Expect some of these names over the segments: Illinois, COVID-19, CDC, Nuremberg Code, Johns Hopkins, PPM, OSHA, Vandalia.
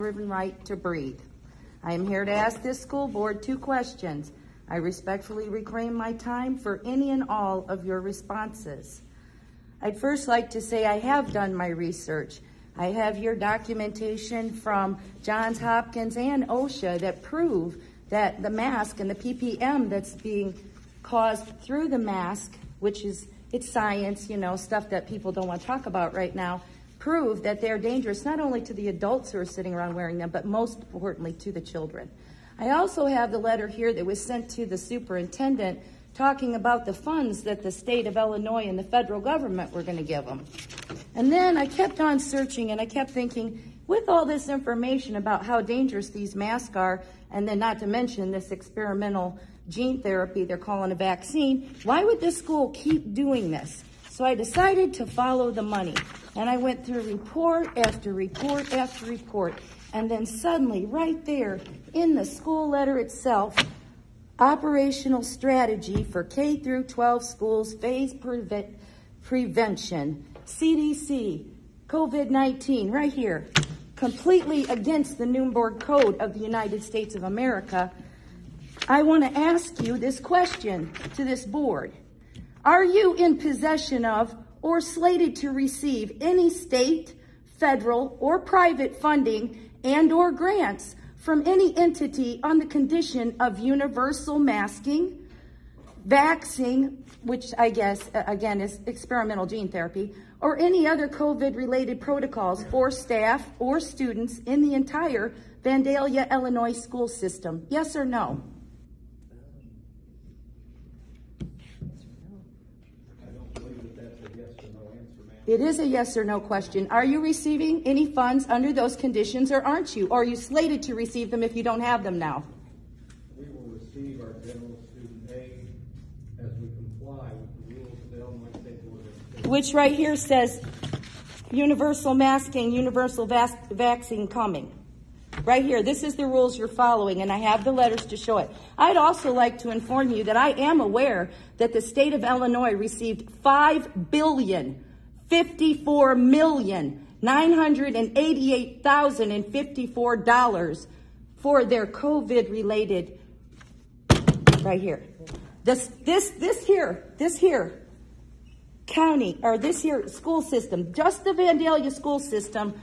Human right to breathe. I am here to ask this school board two questions. I respectfully reclaim my time for any and all of your responses. I'd first like to say I have done my research. I have your documentation from Johns Hopkins and OSHA that prove that the mask and the PPM that's being caused through the mask, which is, it's science, you know, stuff that people don't want to talk about right now, prove that they're dangerous not only to the adults who are sitting around wearing them, but most importantly to the children. I also have the letter here that was sent to the superintendent talking about the funds that the state of Illinois and the federal government were going to give them. And then I kept on searching and I kept thinking, with all this information about how dangerous these masks are, and then not to mention this experimental gene therapy they're calling a vaccine, why would this school keep doing this? So I decided to follow the money. And I went through report after report after report. And then suddenly, right there in the school letter itself, operational strategy for K through 12 schools, phase prevention, CDC, COVID-19, right here, completely against the Nuremberg Code of the United States of America. I want to ask you this question to this board. Are you in possession of or slated to receive any state, federal, or private funding and or grants from any entity on the condition of universal masking, vaccine, which I guess, again, is experimental gene therapy, or any other COVID-related protocols for staff or students in the entire Vandalia, Illinois school system? Yes or no? I don't believe that that's a yes or no answer, ma'am. It is a yes or no question. Are you receiving any funds under those conditions, or aren't you? Or are you slated to receive them if you don't have them now? We will receive our general student aid as we comply with the rules of the Illinois State Board of Education, which right here says universal masking, universal vaccine coming. Right here, this is the rules you're following, and I have the letters to show it. I'd also like to inform you that I am aware that the state of Illinois received $5,054,988,054 for their COVID-related, right here. This here county, or this here school system, just the Vandalia school system,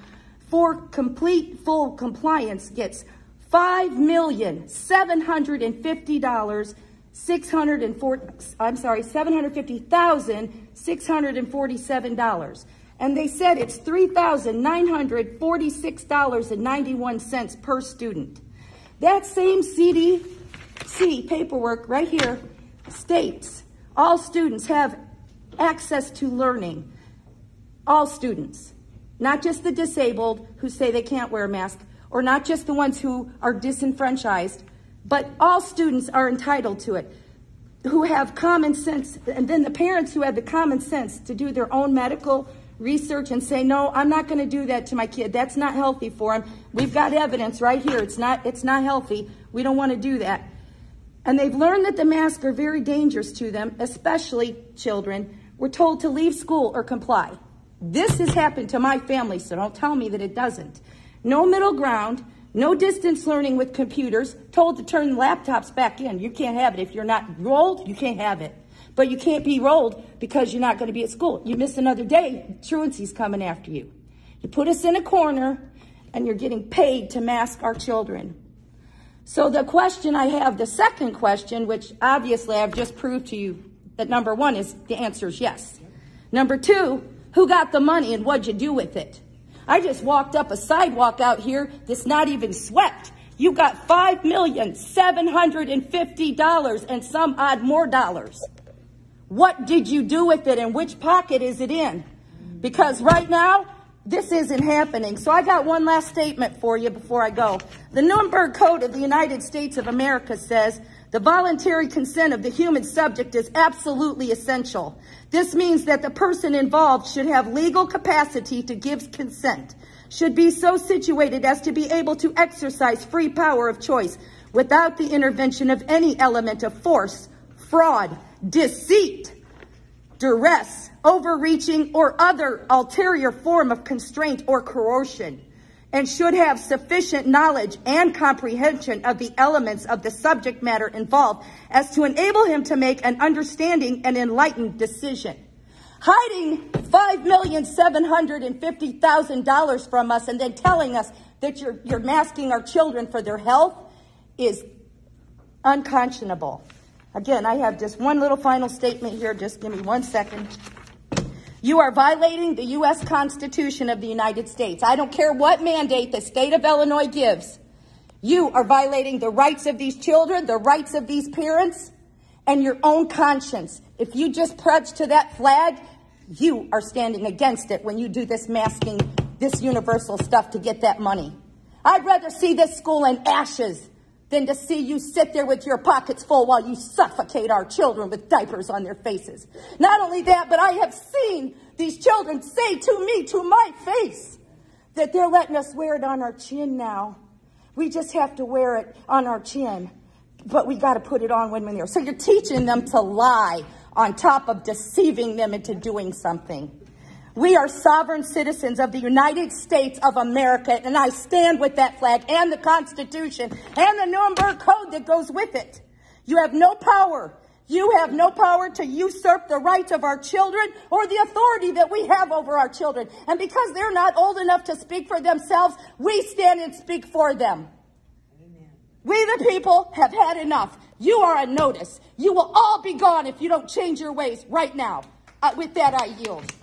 for complete full compliance gets $750,647. And they said it's $3,946.91 per student. That same CDC paperwork right here states all students have access to learning. All students, not just the disabled who say they can't wear a mask, or not just the ones who are disenfranchised, but all students are entitled to it, who have common sense, and then the parents who have the common sense to do their own medical research and say, no, I'm not gonna do that to my kid. That's not healthy for him. We've got evidence right here. It's not healthy. We don't wanna do that. And they've learned that the masks are very dangerous to them, especially children. We're told to leave school or comply. This has happened to my family, so don't tell me that it doesn't. No middle ground, no distance learning with computers, told to turn laptops back in. You can't have it. If you're not rolled, you can't have it. But you can't be rolled because you're not going to be at school. You miss another day, truancy's coming after you. You put us in a corner, and you're getting paid to mask our children. So the question I have, the second question, which obviously I've just proved to you that number one is the answer is yes. Number two, who got the money and what'd you do with it? I just walked up a sidewalk out here that's not even swept. You got $5,750 and some odd more dollars. What did you do with it, and which pocket is it in? Because right now, this isn't happening. So I got one last statement for you before I go. The Nuremberg Code of the United States of America says, the voluntary consent of the human subject is absolutely essential. This means that the person involved should have legal capacity to give consent, should be so situated as to be able to exercise free power of choice without the intervention of any element of force, fraud, deceit, duress, overreaching, or other ulterior form of constraint or coercion. and should have sufficient knowledge and comprehension of the elements of the subject matter involved as to enable him to make an understanding and enlightened decision. Hiding $5,750,000 from us and then telling us that you're masking our children for their health is unconscionable. Again, I have just one little final statement here. Just give me 1 second. You are violating the U.S. Constitution of the United States. I don't care what mandate the state of Illinois gives. You are violating the rights of these children, the rights of these parents, and your own conscience. If you just pledge to that flag, you are standing against it when you do this masking, this universal stuff to get that money. I'd rather see this school in ashes than to see you sit there with your pockets full while you suffocate our children with diapers on their faces. Not only that, but I have seen these children say to me, to my face, that they're letting us wear it on our chin now. We just have to wear it on our chin, but we got to put it on when we're there. So you're teaching them to lie on top of deceiving them into doing something. We are sovereign citizens of the United States of America, and I stand with that flag and the Constitution and the Nuremberg Code that goes with it. You have no power. You have no power to usurp the rights of our children or the authority that we have over our children. And because they're not old enough to speak for themselves, we stand and speak for them. Amen. We the people have had enough. You are on notice. You will all be gone if you don't change your ways right now. With that, I yield.